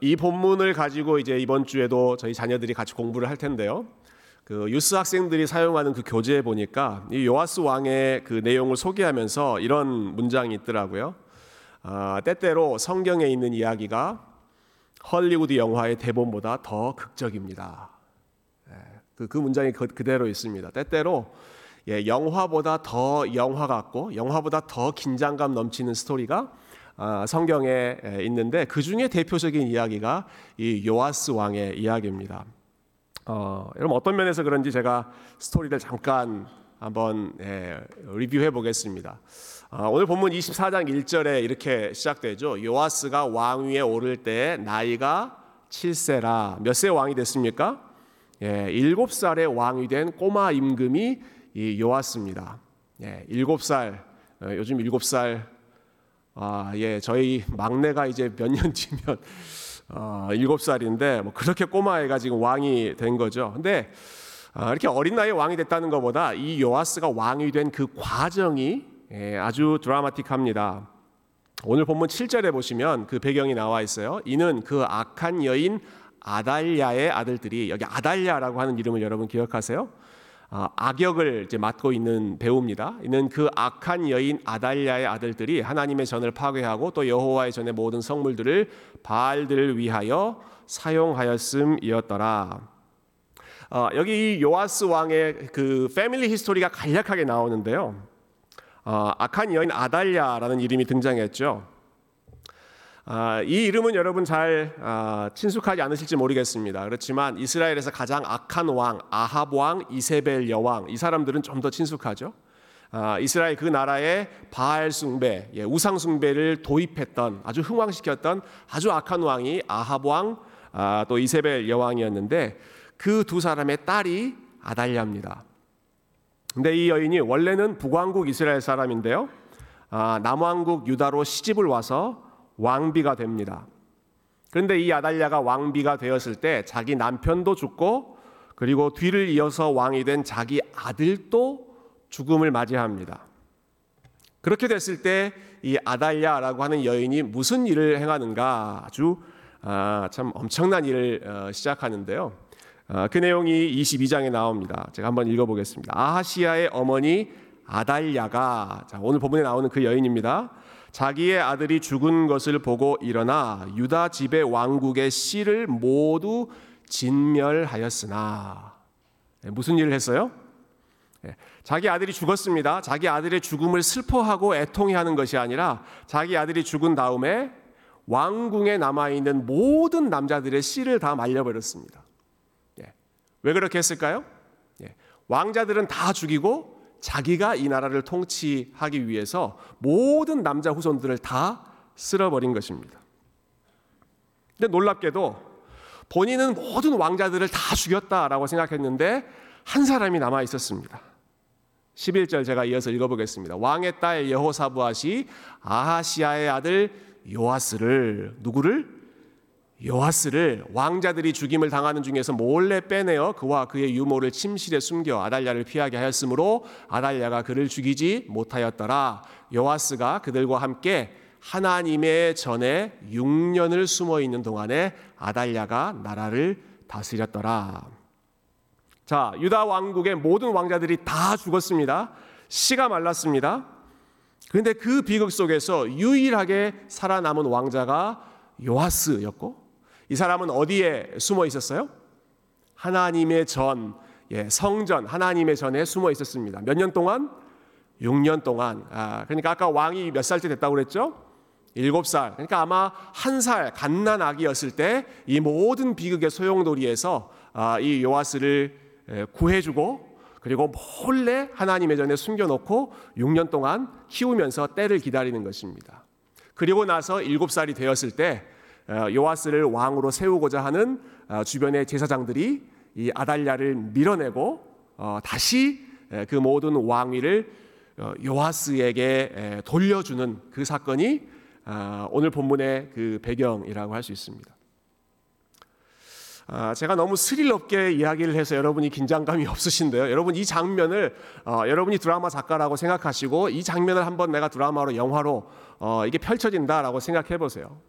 이 본문을 가지고 이제 이번 주에도 저희 자녀들이 같이 공부를 할 텐데요. 그 유스 학생들이 사용하는 그 교재에 보니까 이 요아스 왕의 그 내용을 소개하면서 이런 문장이 있더라고요. 때때로 성경에 있는 이야기가 헐리우드 영화의 대본보다 더 극적입니다. 그 문장이 그대로 있습니다. 때때로 영화보다 더 영화 같고 영화보다 더 긴장감 넘치는 스토리가 성경에 있는데, 그 중에 대표적인 이야기가 이 요아스 왕의 이야기입니다. 여러분 어떤 면에서 그런지 제가 스토리를 잠깐 한번 리뷰해 보겠습니다. 오늘 본문 24장 1절에 이렇게 시작되죠. 요아스가 왕위에 오를 때 나이가 7세라. 몇 세 왕이 됐습니까? 7살에 왕이 된 꼬마 임금이 이 요아스입니다. 7살, 요즘 7살, 저희 막내가 이제 몇 년 뒤면 7살인데, 뭐 그렇게 꼬마애가 지금 왕이 된 거죠. 근데 이렇게 어린 나이에 왕이 됐다는 것보다 이 요아스가 왕이 된 그 과정이 아주 드라마틱합니다. 오늘 본문 7절에 보시면 그 배경이 나와 있어요. 이는 그 악한 여인 아달리아의 아들들이, 여기 아달리아라고 하는 이름을 여러분 기억하세요? 악역을 이제 맡고 있는 배우입니다. 이는 그 악한 여인 아달리아의 아들들이 하나님의 전을 파괴하고 또 여호와의 전의 모든 성물들을 바알들을 위하여 사용하였음이었더라. 여기 이 요아스 왕의 그 패밀리 히스토리가 간략하게 나오는데요. 악한 여인 아달리아라는 이름이 등장했죠. 이 이름은 여러분 잘 친숙하지 않으실지 모르겠습니다. 그렇지만 이스라엘에서 가장 악한 왕 아합왕, 이세벨 여왕, 이 사람들은 좀 더 친숙하죠. 이스라엘 그 나라에 바알 숭배, 우상 숭배를 도입했던, 아주 흥왕시켰던 아주 악한 왕이 아합왕, 또 이세벨 여왕이었는데 그 두 사람의 딸이 아달리아입니다. 근데 이 여인이 원래는 북왕국 이스라엘 사람인데요, 남왕국 유다로 시집을 와서 왕비가 됩니다. 그런데 이 아달리아가 왕비가 되었을 때 자기 남편도 죽고, 그리고 뒤를 이어서 왕이 된 자기 아들도 죽음을 맞이합니다. 그렇게 됐을 때 이 아달리아라고 하는 여인이 무슨 일을 행하는가, 아주 참 엄청난 일을 시작하는데요. 그 내용이 22장에 나옵니다. 제가 한번 읽어보겠습니다. 아하시야의 어머니 아달리아가, 오늘 본문에 나오는 그 여인입니다. 자기의 아들이 죽은 것을 보고 일어나 유다 지배 왕국의 씨를 모두 진멸하였으나, 무슨 일을 했어요? 자기 아들이 죽었습니다. 자기 아들의 죽음을 슬퍼하고 애통해하는 것이 아니라 자기 아들이 죽은 다음에 왕궁에 남아있는 모든 남자들의 씨를 다 말려버렸습니다. 왜 그렇게 했을까요? 왕자들은 다 죽이고 자기가 이 나라를 통치하기 위해서 모든 남자 후손들을 다 쓸어버린 것입니다. 근데 놀랍게도 본인은 모든 왕자들을 다 죽였다라고 생각했는데 한 사람이 남아 있었습니다. 11절 제가 이어서 읽어보겠습니다. 왕의 딸 여호사부앗이 아하시야의 아들 요아스를, 누구를? 요아스를 왕자들이 죽임을 당하는 중에서 몰래 빼내어 그와 그의 유모를 침실에 숨겨 아달랴를 피하게 하였으므로 아달랴가 그를 죽이지 못하였더라. 요아스가 그들과 함께 하나님의 전에 6년을 숨어 있는 동안에 아달랴가 나라를 다스렸더라. 자, 유다 왕국의 모든 왕자들이 다 죽었습니다. 씨가 말랐습니다. 그런데 그 비극 속에서 유일하게 살아남은 왕자가 요아스였고, 이 사람은 어디에 숨어 있었어요? 하나님의 전, 성전, 하나님의 전에 숨어 있었습니다. 몇 년 동안? 6년 동안. 그러니까 아까 왕이 몇 살째 됐다고 그랬죠? 7살. 그러니까 아마 1살 갓난 아기였을 때 이 모든 비극의 소용돌이에서 이 요아스를 구해주고, 그리고 몰래 하나님의 전에 숨겨놓고 6년 동안 키우면서 때를 기다리는 것입니다. 그리고 나서 7살이 되었을 때 요아스를 왕으로 세우고자 하는 주변의 제사장들이 이 아달리아를 밀어내고 다시 그 모든 왕위를 요아스에게 돌려주는 그 사건이 오늘 본문의 그 배경이라고 할 수 있습니다. 제가 너무 스릴 없게 이야기를 해서 여러분이 긴장감이 없으신데요, 여러분 이 장면을 여러분이 드라마 작가라고 생각하시고 이 장면을 한번 내가 드라마로, 영화로 이게 펼쳐진다라고 생각해 보세요.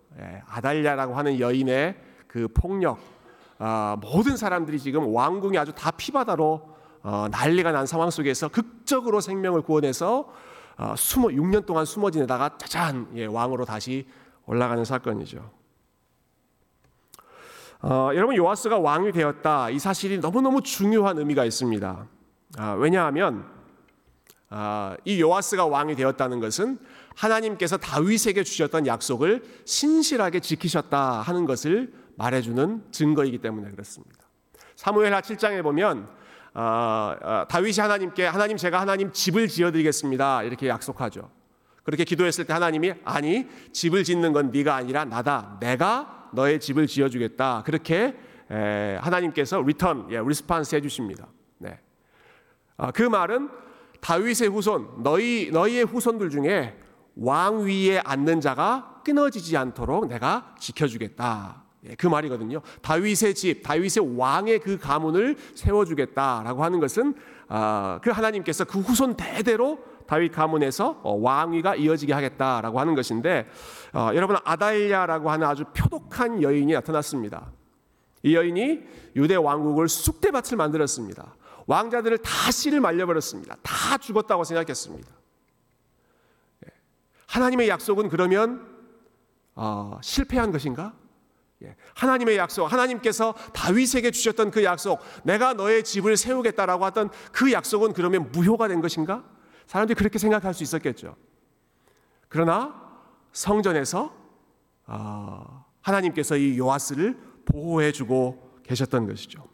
아달리아라고 하는 여인의 그 폭력, 모든 사람들이 지금 왕궁이 아주 다 피바다로 난리가 난 상황 속에서 극적으로 생명을 구원해서 6년 동안 숨어 지내다가 짜잔, 왕으로 다시 올라가는 사건이죠. 여러분, 요아스가 왕이 되었다, 이 사실이 너무너무 중요한 의미가 있습니다. 왜냐하면 이 요아스가 왕이 되었다는 것은 하나님께서 다윗에게 주셨던 약속을 신실하게 지키셨다 하는 것을 말해주는 증거이기 때문에 그렇습니다. 사무엘하 7장에 보면 다윗이 하나님께, 하나님, 제가 하나님 집을 지어드리겠습니다, 이렇게 약속하죠. 그렇게 기도했을 때 하나님이, 아니, 집을 짓는 건 네가 아니라 나다, 내가 너의 집을 지어주겠다, 그렇게 하나님께서 리스판스 해주십니다. 그 말은 다윗의 후손, 너희의 후손들 중에 왕 위에 앉는 자가 끊어지지 않도록 내가 지켜주겠다, 그 말이거든요. 다윗의 집, 다윗의 왕의 그 가문을 세워주겠다라고 하는 것은 그 하나님께서 그 후손 대대로 다윗 가문에서 왕위가 이어지게 하겠다라고 하는 것인데, 여러분, 아달리아라고 하는 아주 표독한 여인이 나타났습니다. 이 여인이 유대 왕국을 쑥대밭을 만들었습니다. 왕자들을 다 씨를 말려버렸습니다. 다 죽었다고 생각했습니다. 하나님의 약속은 그러면 실패한 것인가? 하나님의 약속, 하나님께서 다윗에게 주셨던 그 약속, 내가 너의 집을 세우겠다라고 했던 그 약속은 그러면 무효가 된 것인가? 사람들이 그렇게 생각할 수 있었겠죠. 그러나 성전에서 하나님께서 이 요아스를 보호해주고 계셨던 것이죠.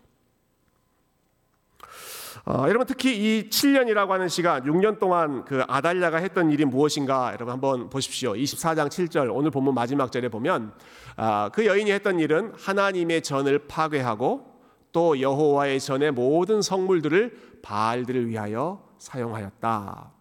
여러분, 특히 이 7년이라고 하는 시간, 6년 동안 그 아달리아가 했던 일이 무엇인가, 여러분 한번 보십시오. 24장 7절, 오늘 본문 마지막 절에 보면 그 여인이 했던 일은 하나님의 전을 파괴하고 또 여호와의 전의 모든 성물들을 바알들을 위하여 사용하였다.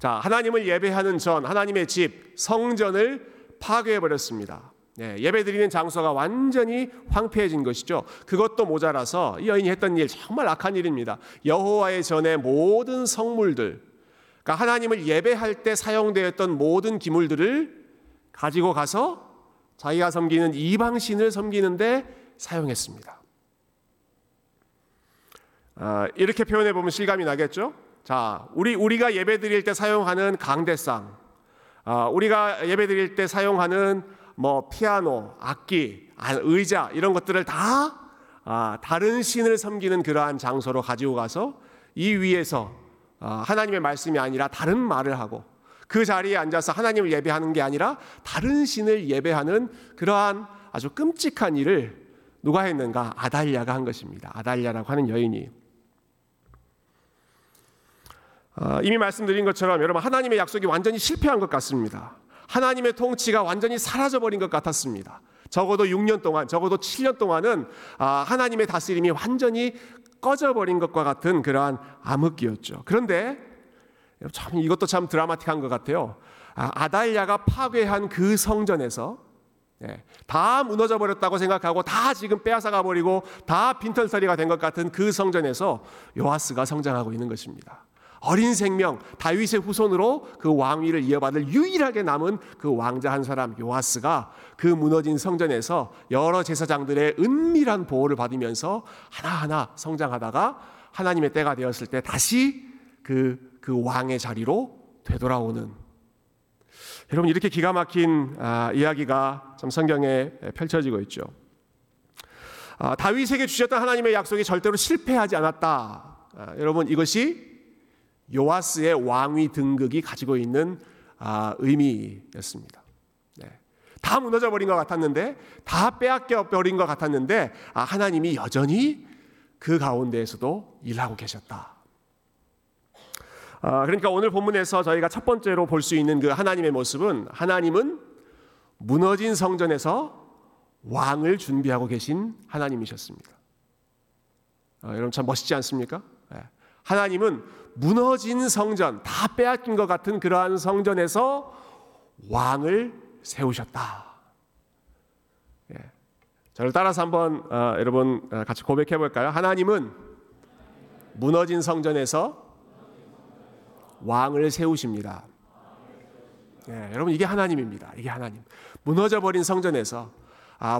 자, 하나님을 예배하는 전, 하나님의 집, 성전을 파괴해버렸습니다. 예배드리는 장소가 완전히 황폐해진 것이죠. 그것도 모자라서 이 여인이 했던 일, 정말 악한 일입니다. 여호와의 전의 모든 성물들, 그러니까 하나님을 예배할 때 사용되었던 모든 기물들을 가지고 가서 자기가 섬기는 이방신을 섬기는데 사용했습니다. 이렇게 표현해 보면 실감이 나겠죠. 자, 우리가 예배 드릴 때 사용하는 강대상, 우리가 예배 드릴 때 사용하는 뭐 피아노, 악기, 의자, 이런 것들을 다 다른 신을 섬기는 그러한 장소로 가지고 가서 이 위에서 하나님의 말씀이 아니라 다른 말을 하고, 그 자리에 앉아서 하나님을 예배하는 게 아니라 다른 신을 예배하는 그러한 아주 끔찍한 일을 누가 했는가? 아달리아가 한 것입니다. 아달리아라고 하는 여인이. 이미 말씀드린 것처럼 여러분, 하나님의 약속이 완전히 실패한 것 같습니다. 하나님의 통치가 완전히 사라져버린 것 같았습니다. 적어도 6년 동안, 적어도 7년 동안은 하나님의 다스림이 완전히 꺼져버린 것과 같은 그러한 암흑기였죠. 그런데 참, 이것도 참 드라마틱한 것 같아요. 아달리아가 파괴한 그 성전에서 다 무너져버렸다고 생각하고 다 지금 빼앗아가버리고 다 빈털터리가 된 것 같은 그 성전에서 요아스가 성장하고 있는 것입니다. 어린 생명, 다윗의 후손으로 그 왕위를 이어받을 유일하게 남은 그 왕자 한 사람 요아스가 그 무너진 성전에서 여러 제사장들의 은밀한 보호를 받으면서 하나하나 성장하다가 하나님의 때가 되었을 때 다시 그 왕의 자리로 되돌아오는, 여러분, 이렇게 기가 막힌 이야기가 참 성경에 펼쳐지고 있죠. 다윗에게 주셨던 하나님의 약속이 절대로 실패하지 않았다. 여러분, 이것이 요아스의 왕위 등극이 가지고 있는 의미였습니다. 다 무너져버린 것 같았는데, 다 빼앗겨버린 것 같았는데, 하나님이 여전히 그 가운데에서도 일하고 계셨다. 그러니까 오늘 본문에서 저희가 첫 번째로 볼 수 있는 그 하나님의 모습은, 하나님은 무너진 성전에서 왕을 준비하고 계신 하나님이셨습니다. 여러분, 참 멋있지 않습니까? 하나님은 무너진 성전, 다 빼앗긴 것 같은 그러한 성전에서 왕을 세우셨다. 저를 따라서 한번 여러분 같이 고백해 볼까요? 하나님은 무너진 성전에서 왕을 세우십니다. 예, 여러분 이게 하나님입니다. 이게 하나님. 무너져버린 성전에서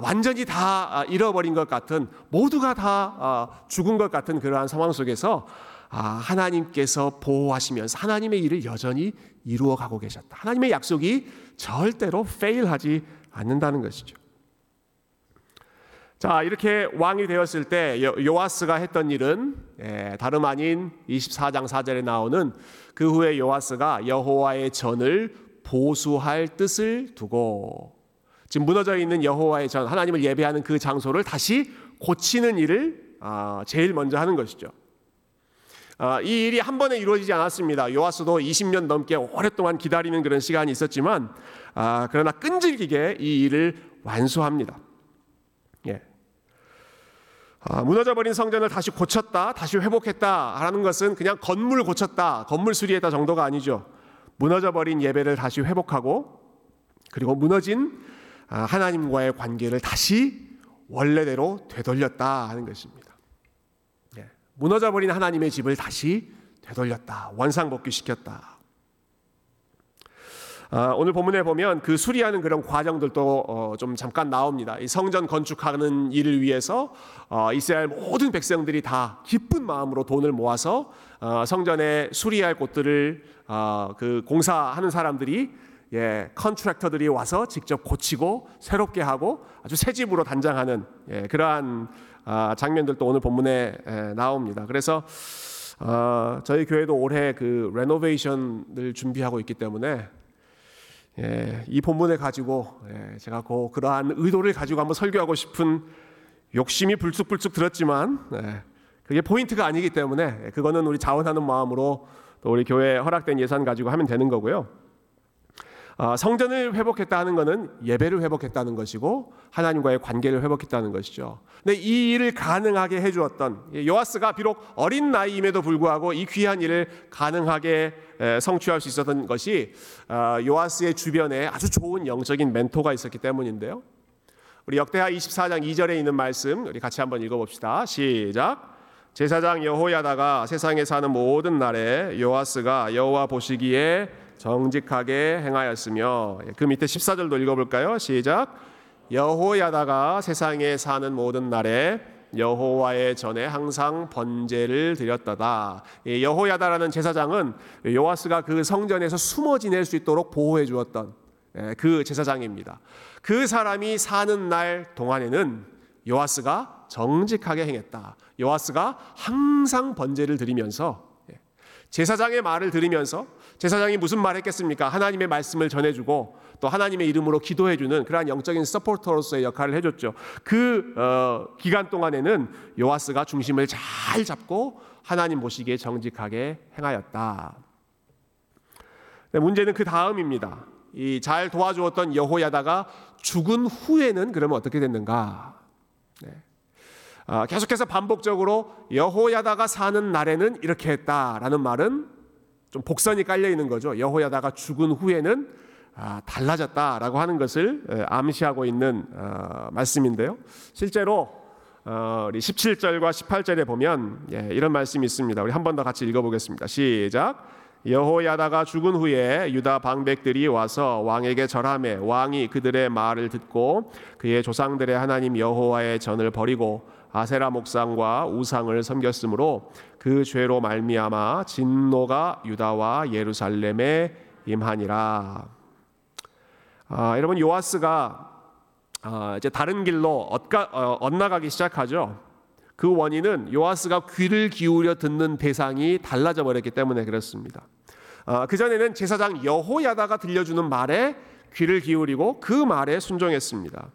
완전히 다 잃어버린 것 같은, 모두가 다 죽은 것 같은 그러한 상황 속에서 하나님께서 보호하시면서 하나님의 일을 여전히 이루어가고 계셨다. 하나님의 약속이 절대로 페일하지 않는다는 것이죠. 자, 이렇게 왕이 되었을 때 요아스가 했던 일은 다름 아닌 24장 4절에 나오는 그 후에 요아스가 여호와의 전을 보수할 뜻을 두고, 지금 무너져 있는 여호와의 전, 하나님을 예배하는 그 장소를 다시 고치는 일을 제일 먼저 하는 것이죠. 이 일이 한 번에 이루어지지 않았습니다. 요아스도 20년 넘게 오랫동안 기다리는 그런 시간이 있었지만 그러나 끈질기게 이 일을 완수합니다. 예. 무너져버린 성전을 다시 고쳤다, 다시 회복했다 하는 것은 그냥 건물 고쳤다, 건물 수리했다 정도가 아니죠. 무너져버린 예배를 다시 회복하고, 그리고 무너진 하나님과의 관계를 다시 원래대로 되돌렸다 하는 것입니다. 무너져버린 하나님의 집을 다시 되돌렸다, 원상복귀시켰다. 오늘 본문에 보면 그 수리하는 그런 과정들도 좀 잠깐 나옵니다. 이 성전 건축하는 일을 위해서 이스라엘 모든 백성들이 다 기쁜 마음으로 돈을 모아서 성전에 수리할 곳들을 그 공사하는 사람들이, 예, 컨트랙터들이 와서 직접 고치고 새롭게 하고 아주 새 집으로 단장하는, 예, 그러한 장면들도 오늘 본문에 나옵니다. 그래서 저희 교회도 올해 그 레노베이션을 준비하고 있기 때문에, 예, 이 본문에 가지고, 예, 제가 그러한 의도를 가지고 한번 설교하고 싶은 욕심이 불쑥불쑥 들었지만, 예, 그게 포인트가 아니기 때문에, 예, 그거는 우리 자원하는 마음으로 또 우리 교회에 허락된 예산 가지고 하면 되는 거고요. 성전을 회복했다는 것은 예배를 회복했다는 것이고 하나님과의 관계를 회복했다는 것이죠. 근데 이 일을 가능하게 해주었던 요아스가 비록 어린 나이임에도 불구하고 이 귀한 일을 가능하게 성취할 수 있었던 것이 요아스의 주변에 아주 좋은 영적인 멘토가 있었기 때문인데요. 우리 역대하 24장 2절에 있는 말씀 우리 같이 한번 읽어봅시다. 시작. 제사장 여호야다가 세상에 사는 모든 날에 요아스가 여호와 보시기에 정직하게 행하였으며, 그 밑에 14절도 읽어볼까요? 시작. 여호야다가 세상에 사는 모든 날에 여호와의 전에 항상 번제를 드렸다다. 여호야다라는 제사장은 요아스가 그 성전에서 숨어 지낼 수 있도록 보호해 주었던 그 제사장입니다. 그 사람이 사는 날 동안에는 요아스가 정직하게 행했다. 요아스가 항상 번제를 드리면서, 제사장의 말을 들으면서, 제사장이 무슨 말 했겠습니까? 하나님의 말씀을 전해주고 또 하나님의 이름으로 기도해주는 그러한 영적인 서포터로서의 역할을 해줬죠. 그 기간 동안에는 요아스가 중심을 잘 잡고 하나님 보시기에 정직하게 행하였다. 문제는 그 다음입니다. 이 잘 도와주었던 여호야다가 죽은 후에는 그러면 어떻게 됐는가? 네. 계속해서 반복적으로 여호야다가 사는 날에는 이렇게 했다라는 말은 좀 복선이 깔려있는 거죠. 여호야다가 죽은 후에는 달라졌다라고 하는 것을 암시하고 있는 말씀인데요. 실제로 우리 17절과 18절에 보면 이런 말씀이 있습니다. 우리 한 번 더 같이 읽어보겠습니다. 시작. 여호야다가 죽은 후에 유다 방백들이 와서 왕에게 절하매 왕이 그들의 말을 듣고 그의 조상들의 하나님 여호와의 전을 버리고 아세라 목상과 우상을 섬겼으므로 그 죄로 말미암아 진노가 유다와 예루살렘에 임하니라. 여러분 요아스가 이제 다른 길로 엇나가기 시작하죠. 그 원인은 요아스가 귀를 기울여 듣는 대상이 달라져 버렸기 때문에 그렇습니다. 그전에는 제사장 여호야다가 들려주는 말에 귀를 기울이고 그 말에 순종했습니다.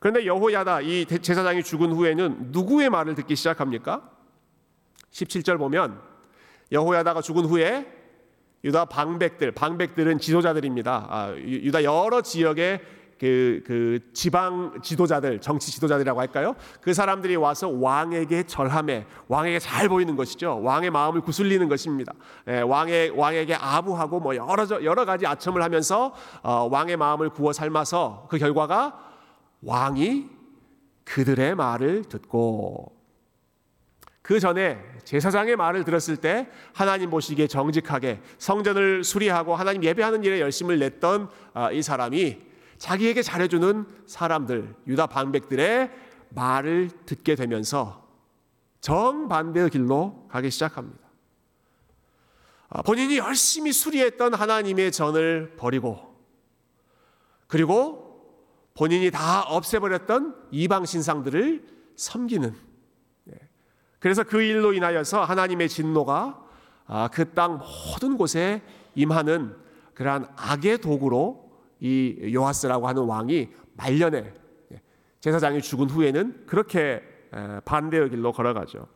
그런데 여호야다, 이 제사장이 죽은 후에는 누구의 말을 듣기 시작합니까? 17절 보면 여호야다가 죽은 후에 유다 방백들은 지도자들입니다. 유다 여러 지역의 그 지방 지도자들, 정치 지도자들이라고 할까요? 그 사람들이 와서 왕에게 절하매, 왕에게 잘 보이는 것이죠. 왕의 마음을 구슬리는 것입니다. 예, 왕에게 아부하고 뭐 여러 가지 아첨을 하면서 왕의 마음을 구워 삶아서 그 결과가 왕이 그들의 말을 듣고, 그 전에 제사장의 말을 들었을 때 하나님 보시기에 정직하게 성전을 수리하고 하나님 예배하는 일에 열심을 냈던 이 사람이 자기에게 잘해주는 사람들, 유다 방백들의 말을 듣게 되면서 정반대의 길로 가기 시작합니다. 본인이 열심히 수리했던 하나님의 전을 버리고, 그리고 본인이 다 없애버렸던 이방 신상들을 섬기는, 그래서 그 일로 인하여서 하나님의 진노가 그 땅 모든 곳에 임하는 그러한 악의 도구로 이 요아스라고 하는 왕이 말년에, 제사장이 죽은 후에는 그렇게 반대의 길로 걸어가죠.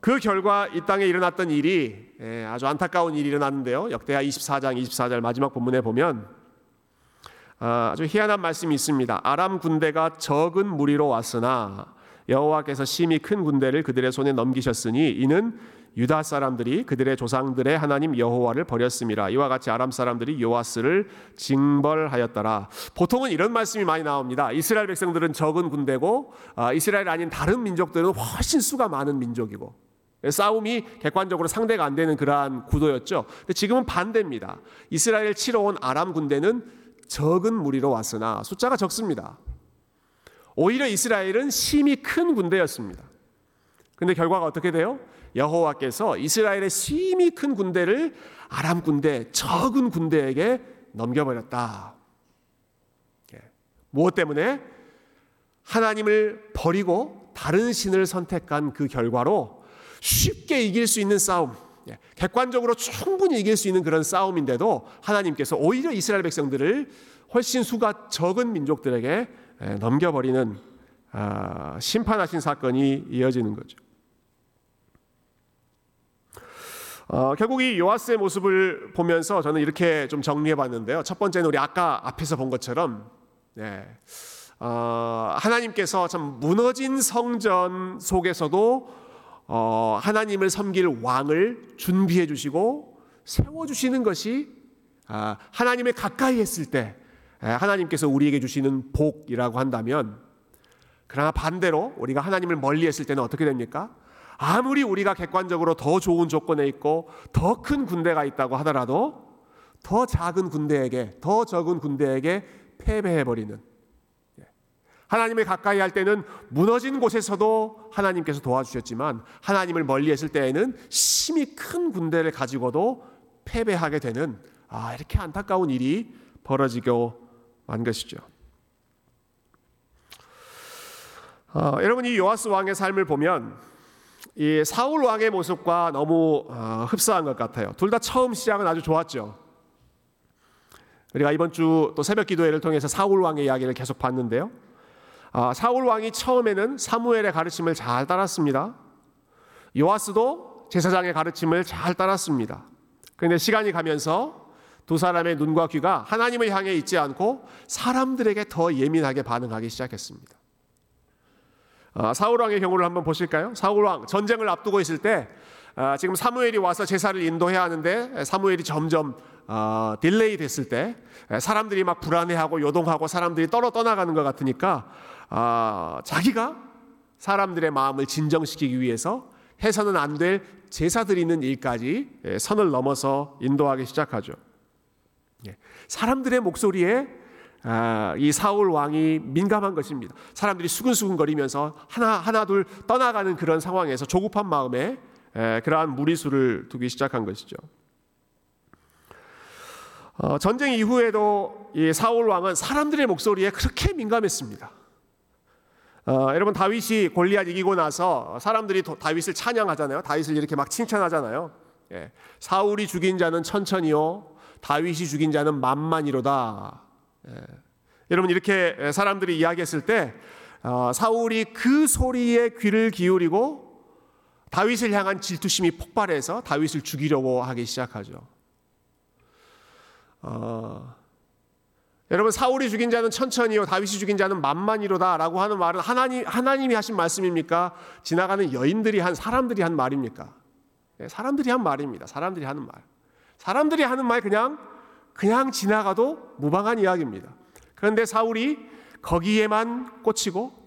그 결과 이 땅에 일어났던 일이 아주 안타까운 일이 일어났는데요. 역대하 24장 마지막 본문에 보면 아주 희한한 말씀이 있습니다. 아람 군대가 적은 무리로 왔으나 여호와께서 심히 큰 군대를 그들의 손에 넘기셨으니 이는 유다 사람들이 그들의 조상들의 하나님 여호와를 버렸음이라. 이와 같이 아람 사람들이 요아스를 징벌하였더라. 보통은 이런 말씀이 많이 나옵니다. 이스라엘 백성들은 적은 군대고 이스라엘 아닌 다른 민족들은 훨씬 수가 많은 민족이고 싸움이 객관적으로 상대가 안 되는 그러한 구도였죠. 근데 지금은 반대입니다. 이스라엘 치러 온 아람 군대는 적은 무리로 왔으나 숫자가 적습니다. 오히려 이스라엘은 심히 큰 군대였습니다. 근데 결과가 어떻게 돼요? 여호와께서 이스라엘의 심히 큰 군대를 아람 군대, 적은 군대에게 넘겨버렸다. 무엇 때문에? 하나님을 버리고 다른 신을 선택한 그 결과로 쉽게 이길 수 있는 싸움, 객관적으로 충분히 이길 수 있는 그런 싸움인데도 하나님께서 오히려 이스라엘 백성들을 훨씬 수가 적은 민족들에게 넘겨버리는 심판하신 사건이 이어지는 거죠. 결국 이 요아스의 모습을 보면서 저는 이렇게 좀 정리해봤는데요. 첫 번째는 우리 아까 앞에서 본 것처럼 하나님께서 참 무너진 성전 속에서도 하나님을 섬길 왕을 준비해 주시고 세워주시는 것이 하나님을 가까이 했을 때 하나님께서 우리에게 주시는 복이라고 한다면, 그러나 반대로 우리가 하나님을 멀리 했을 때는 어떻게 됩니까? 아무리 우리가 객관적으로 더 좋은 조건에 있고 더 큰 군대가 있다고 하더라도 더 작은 군대에게, 더 적은 군대에게 패배해버리는, 하나님을 가까이 할 때는 무너진 곳에서도 하나님께서 도와주셨지만 하나님을 멀리 했을 때에는 심히 큰 군대를 가지고도 패배하게 되는 이렇게 안타까운 일이 벌어지고 만 것이죠. 여러분, 이 요아스 왕의 삶을 보면 이 사울 왕의 모습과 너무 흡사한 것 같아요. 둘 다 처음 시작은 아주 좋았죠. 우리가 이번 주 또 새벽 기도회를 통해서 사울 왕의 이야기를 계속 봤는데요. 사울 왕이 처음에는 사무엘의 가르침을 잘 따랐습니다. 요아스도 제사장의 가르침을 잘 따랐습니다. 그런데 시간이 가면서 두 사람의 눈과 귀가 하나님을 향해 있지 않고 사람들에게 더 예민하게 반응하기 시작했습니다. 사울왕의 경우를 한번 보실까요? 사울왕, 전쟁을 앞두고 있을 때 지금 사무엘이 와서 제사를 인도해야 하는데 사무엘이 점점 딜레이 됐을 때 사람들이 막 불안해하고 요동하고 사람들이 떠나가는 것 같으니까 자기가 사람들의 마음을 진정시키기 위해서 해서는 안 될 제사 드리는 일까지 선을 넘어서 인도하기 시작하죠. 사람들의 목소리에 이 사울 왕이 민감한 것입니다. 사람들이 수근수근거리면서 하나 둘 떠나가는 그런 상황에서 조급한 마음에 그러한 무리수를 두기 시작한 것이죠. 전쟁 이후에도 이 사울 왕은 사람들의 목소리에 그렇게 민감했습니다. 여러분, 다윗이 골리앗 이기고 나서 사람들이 다윗을 찬양하잖아요. 다윗을 이렇게 막 칭찬하잖아요. 사울이 죽인 자는 천천히요, 다윗이 죽인 자는 만만이로다. 여러분, 이렇게 사람들이 이야기했을 때 사울이 그 소리에 귀를 기울이고 다윗을 향한 질투심이 폭발해서 다윗을 죽이려고 하기 시작하죠. 여러분, 사울이 죽인 자는 천천히요, 다윗이 죽인 자는 만만이로다 라고 하는 말은 하나님이 하신 말씀입니까? 지나가는 사람들이 한 말입니까? 사람들이 한 말입니다. 사람들이 하는 말. 사람들이 하는 말 그냥 지나가도 무방한 이야기입니다. 그런데 사울이 거기에만 꽂히고,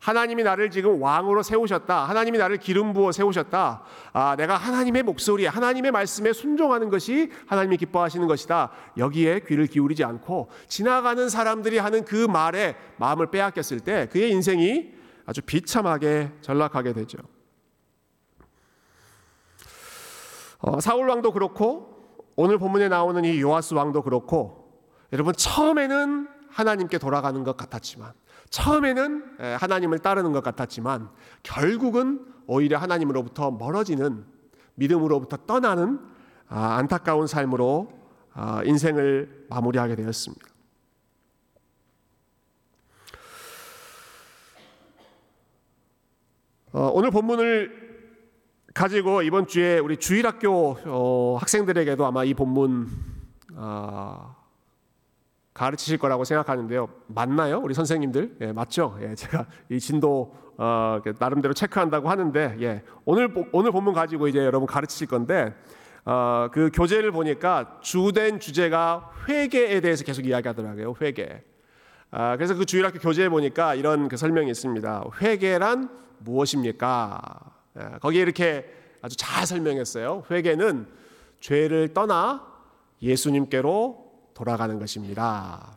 하나님이 나를 지금 왕으로 세우셨다, 하나님이 나를 기름 부어 세우셨다, 내가 하나님의 목소리에, 하나님의 말씀에 순종하는 것이 하나님이 기뻐하시는 것이다, 여기에 귀를 기울이지 않고 지나가는 사람들이 하는 그 말에 마음을 빼앗겼을 때 그의 인생이 아주 비참하게 전락하게 되죠. 사울 왕도 그렇고 오늘 본문에 나오는 이 요아스 왕도 그렇고, 여러분 처음에는 하나님께 돌아가는 것 같았지만, 처음에는 하나님을 따르는 것 같았지만 결국은 오히려 하나님으로부터 멀어지는, 믿음으로부터 떠나는 안타까운 삶으로 인생을 마무리하게 되었습니다. 오늘 본문을 가지고 이번 주에 우리 주일학교 학생들에게도 아마 이 본문 가르치실 거라고 생각하는데요. 맞나요? 우리 선생님들? 예, 맞죠? 예, 제가 이 진도 나름대로 체크한다고 하는데, 예, 오늘 본문 가지고 이제 여러분 가르치실 건데, 그 교재를 보니까 주된 주제가 회개에 대해서 계속 이야기하더라고요. 회개. 그래서 그 주일학교 교재에 보니까 이런 그 설명이 있습니다. 회개란 무엇입니까? 예, 거기에 이렇게 아주 잘 설명했어요. 회개는 죄를 떠나 예수님께로 돌아가는 것입니다.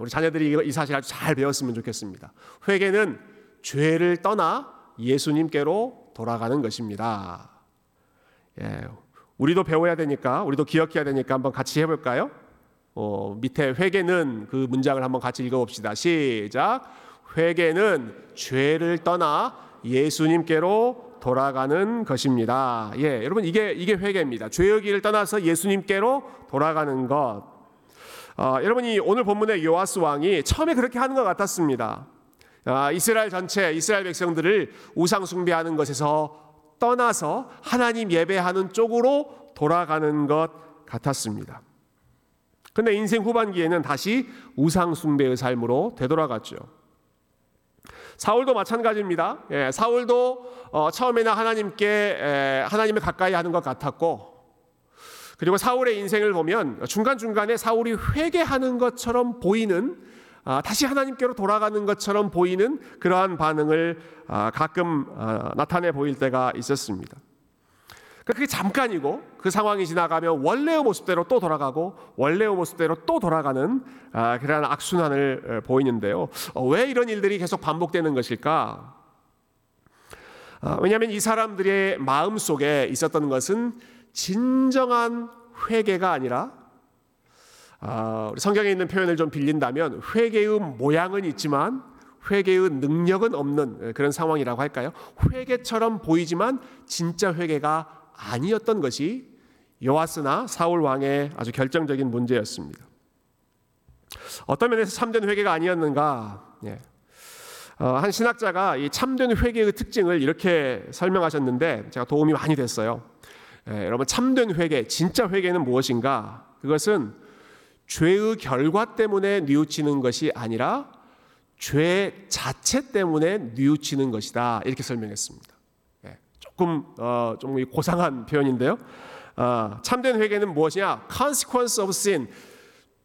우리 자녀들이 이 사실 아주 잘 배웠으면 좋겠습니다. 회개는 죄를 떠나 예수님께로 돌아가는 것입니다. 우리도 배워야 되니까, 우리도 기억해야 되니까 한번 같이 해볼까요? 밑에 회개는 그 문장을 한번 같이 읽어봅시다. 시작! 회개는 죄를 떠나 예수님께로 돌아가는 것입니다. 예, 여러분 이게 회개입니다. 죄의 길을 떠나서 예수님께로 돌아가는 것. 여러분이 오늘 본문의 요아스 왕이 처음에 그렇게 하는 것 같았습니다. 이스라엘 전체, 이스라엘 백성들을 우상 숭배하는 것에서 떠나서 하나님 예배하는 쪽으로 돌아가는 것 같았습니다. 그런데 인생 후반기에는 다시 우상 숭배의 삶으로 되돌아갔죠. 사울도 마찬가지입니다. 예, 사울도 처음에는 하나님을 가까이 하는 것 같았고, 그리고 사울의 인생을 보면 중간중간에 사울이 회개하는 것처럼 보이는, 다시 하나님께로 돌아가는 것처럼 보이는 그러한 반응을 가끔 나타내 보일 때가 있었습니다. 그게 잠깐이고 그 상황이 지나가면 원래의 모습대로 또 돌아가고 원래의 모습대로 또 돌아가는 그런 악순환을 보이는데요. 왜 이런 일들이 계속 반복되는 것일까? 왜냐하면 이 사람들의 마음속에 있었던 것은 진정한 회개가 아니라, 우리 성경에 있는 표현을 좀 빌린다면 회개의 모양은 있지만 회개의 능력은 없는 그런 상황이라고 할까요? 회개처럼 보이지만 진짜 회개가 아니었던 것이 요아스나 사울 왕의 아주 결정적인 문제였습니다. 어떤 면에서 참된 회개가 아니었는가? 예. 한 신학자가 이 참된 회개의 특징을 이렇게 설명하셨는데 제가 도움이 많이 됐어요. 예, 여러분 참된 회개, 진짜 회개는 무엇인가? 그것은 죄의 결과 때문에 뉘우치는 것이 아니라 죄 자체 때문에 뉘우치는 것이다, 이렇게 설명했습니다. 조금 고상한 표현인데요. 참된 회개는 무엇이냐? Consequence of sin.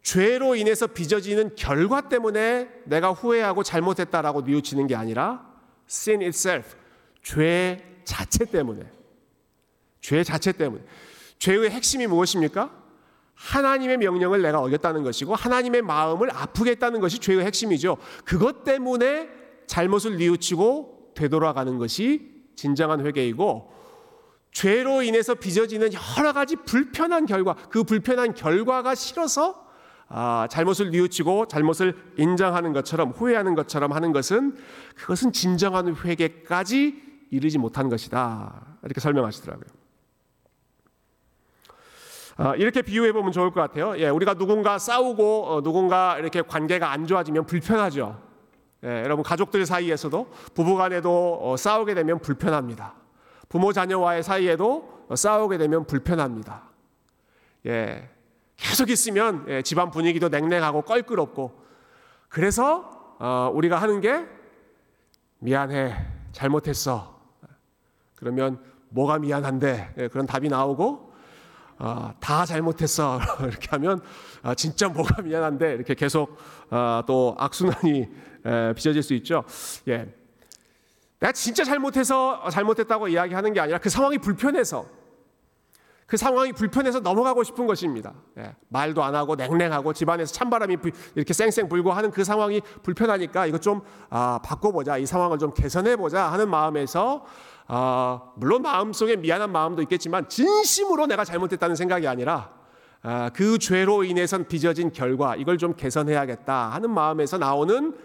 죄로 인해서 빚어지는 결과 때문에 내가 후회하고 잘못했다라고 뉘우치는 게 아니라 sin itself. 죄 자체 때문에. 죄의 핵심이 무엇입니까? 하나님의 명령을 내가 어겼다는 것이고 하나님의 마음을 아프게 했다는 것이 죄의 핵심이죠. 그것 때문에 잘못을 뉘우치고 되돌아가는 것이 진정한 회개이고, 죄로 인해서 빚어지는 여러 가지 불편한 결과, 그 불편한 결과가 싫어서 잘못을 뉘우치고 잘못을 인정하는 것처럼, 후회하는 것처럼 하는 것은, 그것은 진정한 회개까지 이르지 못한 것이다, 이렇게 설명하시더라고요. 이렇게 비유해보면 좋을 것 같아요. 예, 우리가 누군가 싸우고 누군가 이렇게 관계가 안 좋아지면 불편하죠. 예, 여러분 가족들 사이에서도 부부간에도 싸우게 되면 불편합니다. 부모 자녀와의 사이에도 싸우게 되면 불편합니다. 예, 계속 있으면 집안 분위기도 냉랭하고 껄끄럽고, 그래서 우리가 하는 게 미안해, 잘못했어. 그러면 뭐가 미안한데? 예, 그런 답이 나오고, 다 잘못했어 이렇게 하면 진짜 뭐가 미안한데 이렇게 계속 또 악순환이 빚어질 수 있죠. 예, 내가 진짜 잘못했다고 이야기하는 게 아니라 그 상황이 불편해서 넘어가고 싶은 것입니다. 예, 말도 안 하고 냉랭하고 집안에서 찬바람이 이렇게 쌩쌩 불고 하는 그 상황이 불편하니까 이거 좀 바꿔보자, 이 상황을 좀 개선해보자 하는 마음에서 물론 마음속에 미안한 마음도 있겠지만 진심으로 내가 잘못했다는 생각이 아니라 그 죄로 인해서 빚어진 결과, 이걸 좀 개선해야겠다 하는 마음에서 나오는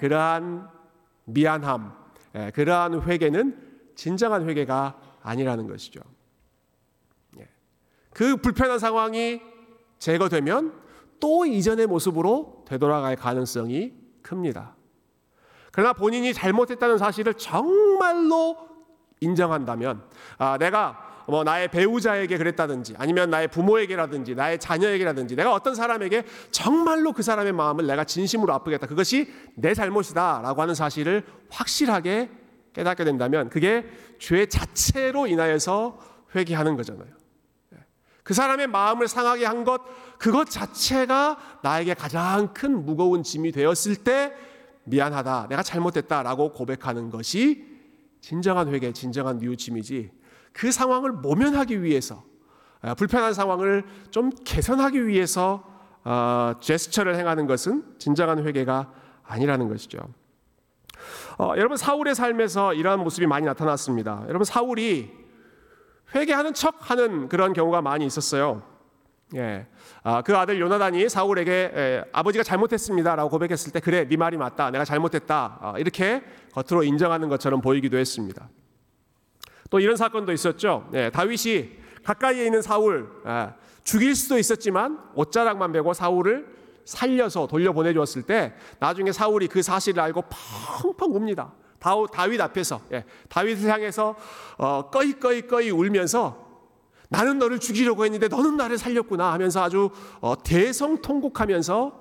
그러한 미안함, 그러한 회개는 진정한 회개가 아니라는 것이죠. 그 불편한 상황이 제거되면 또 이전의 모습으로 되돌아갈 가능성이 큽니다. 그러나 본인이 잘못했다는 사실을 정말로 인정한다면, 내가 나의 배우자에게 그랬다든지 아니면 나의 부모에게라든지 나의 자녀에게라든지 내가 어떤 사람에게 정말로 그 사람의 마음을 내가 진심으로 아프겠다, 그것이 내 잘못이다 라고 하는 사실을 확실하게 깨닫게 된다면 그게 죄 자체로 인하여서 회개하는 거잖아요. 그 사람의 마음을 상하게 한 것, 그것 자체가 나에게 가장 큰 무거운 짐이 되었을 때 미안하다, 내가 잘못했다라고 고백하는 것이 진정한 회개, 진정한 뉘우침이지, 그 상황을 모면하기 위해서, 불편한 상황을 좀 개선하기 위해서 제스처를 행하는 것은 진정한 회개가 아니라는 것이죠. 여러분, 사울의 삶에서 이러한 모습이 많이 나타났습니다. 여러분, 사울이 회개하는 척하는 그런 경우가 많이 있었어요. 예, 그 아들 요나단이 사울에게 아버지가 잘못했습니다라고 고백했을 때, 그래, 네 말이 맞다, 내가 잘못했다, 이렇게 겉으로 인정하는 것처럼 보이기도 했습니다. 또 이런 사건도 있었죠. 예, 다윗이 가까이에 있는 사울, 죽일 수도 있었지만 옷자락만 베고 사울을 살려서 돌려보내주었을 때 나중에 사울이 그 사실을 알고 펑펑 웁니다. 다윗 앞에서, 예, 다윗을 향해서 꺼이 울면서 나는 너를 죽이려고 했는데 너는 나를 살렸구나 하면서 아주 대성통곡하면서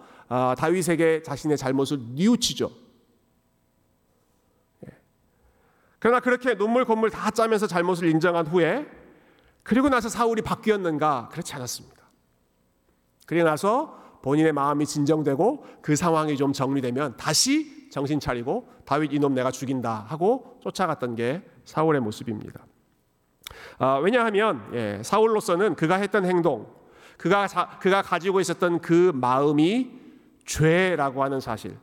다윗에게 자신의 잘못을 뉘우치죠. 예. 그러나 그렇게 눈물 콧물 다 짜면서 잘못을 인정한 후에, 그리고 나서 사울이 바뀌었는가? 그렇지 않았습니다. 그리고 나서 본인의 마음이 진정되고 그 상황이 좀 정리되면 다시 정신 차리고 다윗 이놈 내가 죽인다 하고 쫓아갔던 게 사울의 모습입니다. 왜냐하면 사울로서는 그가 했던 행동, 그가 가지고 있었던 그 마음이 죄라고 하는 사실,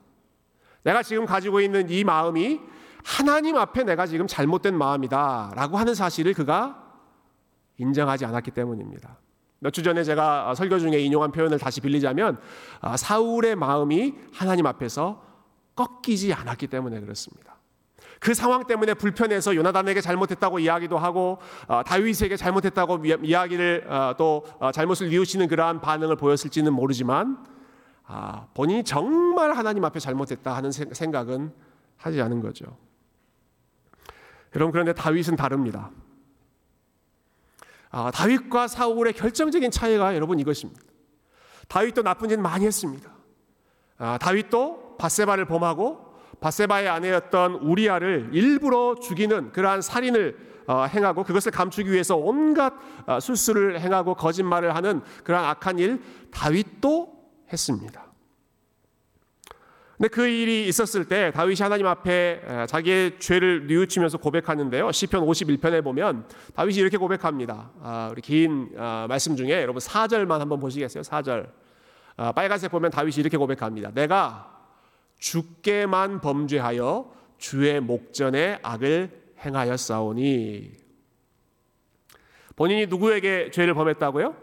내가 지금 가지고 있는 이 마음이 하나님 앞에 내가 지금 잘못된 마음이다 라고 하는 사실을 그가 인정하지 않았기 때문입니다. 몇 주 전에 제가 설교 중에 인용한 표현을 다시 빌리자면, 사울의 마음이 하나님 앞에서 꺾이지 않았기 때문에 그렇습니다. 그 상황 때문에 불편해서 요나단에게 잘못했다고 이야기도 하고 다윗에게 잘못했다고 이야기를 또 잘못을 뉘우치는 그러한 반응을 보였을지는 모르지만 본인이 정말 하나님 앞에 잘못했다 하는 생각은 하지 않은 거죠. 여러분, 그런데 다윗은 다릅니다. 다윗과 사울의 결정적인 차이가 여러분 이것입니다. 다윗도 나쁜 짓 많이 했습니다. 다윗도 밧세바를 범하고 밧세바의 아내였던 우리아를 일부러 죽이는 그러한 살인을 행하고, 그것을 감추기 위해서 온갖 술수를 행하고 거짓말을 하는 그러한 악한 일, 다윗도 했습니다. 근데 그 일이 있었을 때 다윗이 하나님 앞에 자기의 죄를 뉘우치면서 고백하는데요, 시편 51편에 보면 다윗이 이렇게 고백합니다. 우리 긴 말씀 중에 여러분 4절만 한번 보시겠어요? 4절 빨간색 보면 다윗이 이렇게 고백합니다. 내가 주께만 범죄하여 주의 목전에 악을 행하였사오니. 본인이 누구에게 죄를 범했다고요?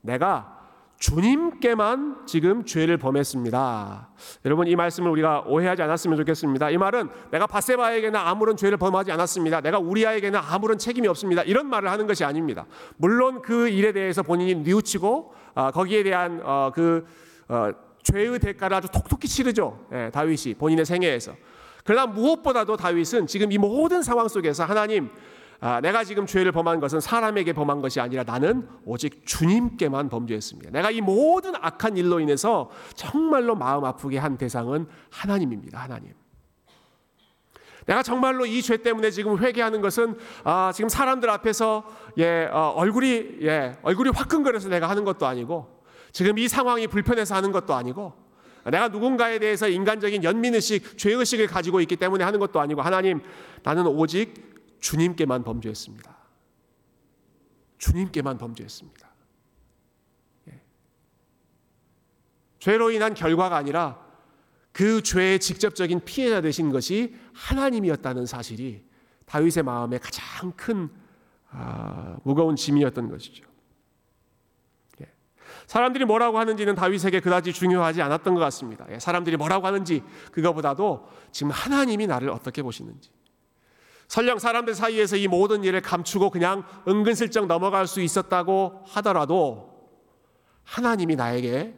내가 주님께만 지금 죄를 범했습니다. 여러분, 이 말씀을 우리가 오해하지 않았으면 좋겠습니다. 이 말은 내가 밧세바에게는 아무런 죄를 범하지 않았습니다, 내가 우리아에게는 아무런 책임이 없습니다, 이런 말을 하는 것이 아닙니다. 물론 그 일에 대해서 본인이 뉘우치고 거기에 대한 죄의 대가를 아주 톡톡히 치르죠. 예, 다윗이 본인의 생애에서. 그러나 무엇보다도 다윗은 지금 이 모든 상황 속에서 하나님, 내가 지금 죄를 범한 것은 사람에게 범한 것이 아니라 나는 오직 주님께만 범죄했습니다. 내가 이 모든 악한 일로 인해서 정말로 마음 아프게 한 대상은 하나님입니다. 하나님. 내가 정말로 이 죄 때문에 지금 회개하는 것은 지금 사람들 앞에서 얼굴이 화끈거려서 내가 하는 것도 아니고, 지금 이 상황이 불편해서 하는 것도 아니고, 내가 누군가에 대해서 인간적인 연민의식, 죄의식을 가지고 있기 때문에 하는 것도 아니고, 하나님, 나는 오직 주님께만 범죄했습니다. 주님께만 범죄했습니다. 죄로 인한 결과가 아니라 그 죄의 직접적인 피해자 되신 것이 하나님이었다는 사실이 다윗의 마음에 가장 큰 무거운 짐이었던 것이죠. 사람들이 뭐라고 하는지는 다윗에게 그다지 중요하지 않았던 것 같습니다. 사람들이 뭐라고 하는지 그거보다도 지금 하나님이 나를 어떻게 보시는지, 설령 사람들 사이에서 이 모든 일을 감추고 그냥 은근슬쩍 넘어갈 수 있었다고 하더라도 하나님이 나에게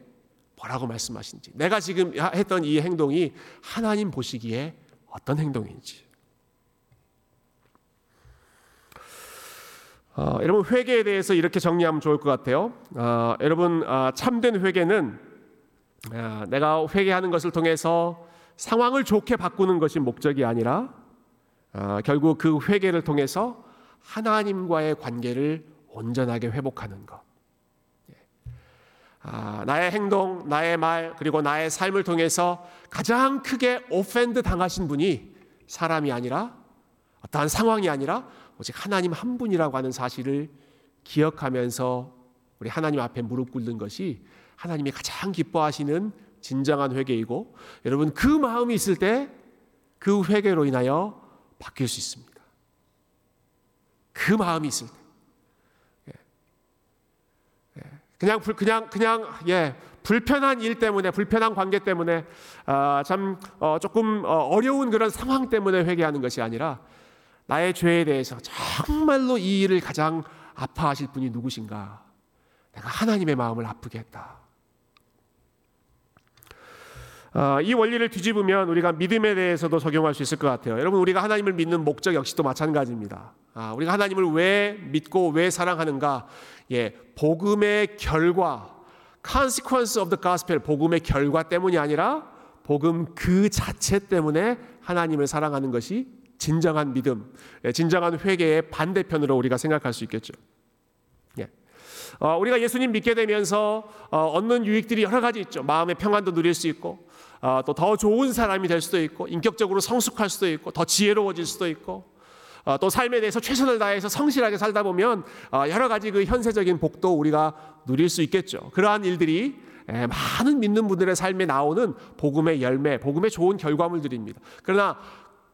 뭐라고 말씀하신지, 내가 지금 했던 이 행동이 하나님 보시기에 어떤 행동인지. 여러분, 회개에 대해서 이렇게 정리하면 좋을 것 같아요. 여러분, 참된 회개는 내가 회개하는 것을 통해서 상황을 좋게 바꾸는 것이 목적이 아니라 결국 그 회개를 통해서 하나님과의 관계를 온전하게 회복하는 것. 나의 행동, 나의 말, 그리고 나의 삶을 통해서 가장 크게 오펜드 당하신 분이 사람이 아니라, 어떠한 상황이 아니라 오직 하나님 한 분이라고 하는 사실을 기억하면서 우리 하나님 앞에 무릎 꿇는 것이 하나님이 가장 기뻐하시는 진정한 회개이고, 여러분, 그 마음이 있을 때 그 회개로 인하여 바뀔 수 있습니다. 그 마음이 있을 때. 그냥 불편한 일 때문에, 불편한 관계 때문에, 조금 어려운 그런 상황 때문에 회개하는 것이 아니라, 나의 죄에 대해서 정말로 이 일을 가장 아파하실 분이 누구신가, 내가 하나님의 마음을 아프게 했다. 이 원리를 뒤집으면 우리가 믿음에 대해서도 적용할 수 있을 것 같아요. 여러분, 우리가 하나님을 믿는 목적 역시도 마찬가지입니다. 우리가 하나님을 왜 믿고 왜 사랑하는가? 복음의 결과, consequence of the gospel, 복음의 결과 때문이 아니라 복음 그 자체 때문에 하나님을 사랑하는 것이 진정한 믿음, 진정한 회개의 반대편으로 우리가 생각할 수 있겠죠. 우리가 예수님 믿게 되면서 얻는 유익들이 여러 가지 있죠. 마음의 평안도 누릴 수 있고, 또 더 좋은 사람이 될 수도 있고, 인격적으로 성숙할 수도 있고, 더 지혜로워질 수도 있고, 또 삶에 대해서 최선을 다해서 성실하게 살다 보면 여러 가지 그 현세적인 복도 우리가 누릴 수 있겠죠. 그러한 일들이 많은 믿는 분들의 삶에 나오는 복음의 열매, 복음의 좋은 결과물들입니다. 그러나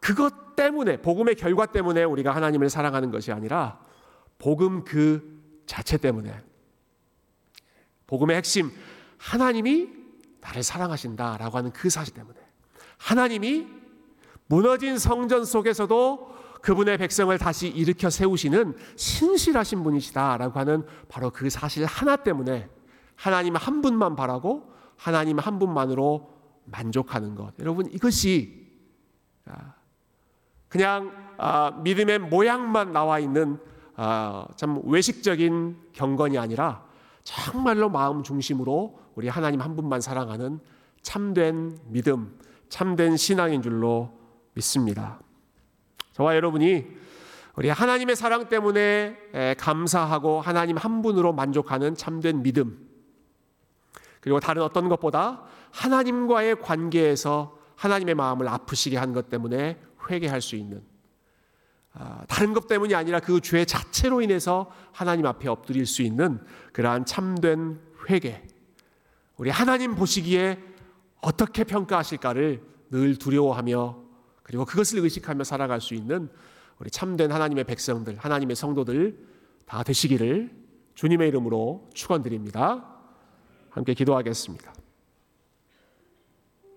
그것 때문에, 복음의 결과 때문에 우리가 하나님을 사랑하는 것이 아니라 복음 그 자체 때문에, 복음의 핵심, 하나님이 나를 사랑하신다라고 하는 그 사실 때문에, 하나님이 무너진 성전 속에서도 그분의 백성을 다시 일으켜 세우시는 신실하신 분이시다라고 하는 바로 그 사실 하나 때문에 하나님 한 분만 바라고 하나님 한 분만으로 만족하는 것. 여러분, 이것이 그냥 믿음의 모양만 나와 있는 참 외식적인 경건이 아니라 정말로 마음 중심으로 우리 하나님 한 분만 사랑하는 참된 믿음, 참된 신앙인 줄로 믿습니다. 저와 여러분이 우리 하나님의 사랑 때문에 감사하고 하나님 한 분으로 만족하는 참된 믿음, 그리고 다른 어떤 것보다 하나님과의 관계에서 하나님의 마음을 아프시게 한 것 때문에 회개할 수 있는, 다른 것 때문이 아니라 그 죄 자체로 인해서 하나님 앞에 엎드릴 수 있는 그러한 참된 회개, 우리 하나님 보시기에 어떻게 평가하실까를 늘 두려워하며, 그리고 그것을 의식하며 살아갈 수 있는 우리 참된 하나님의 백성들, 하나님의 성도들 다 되시기를 주님의 이름으로 축원드립니다. 함께 기도하겠습니다.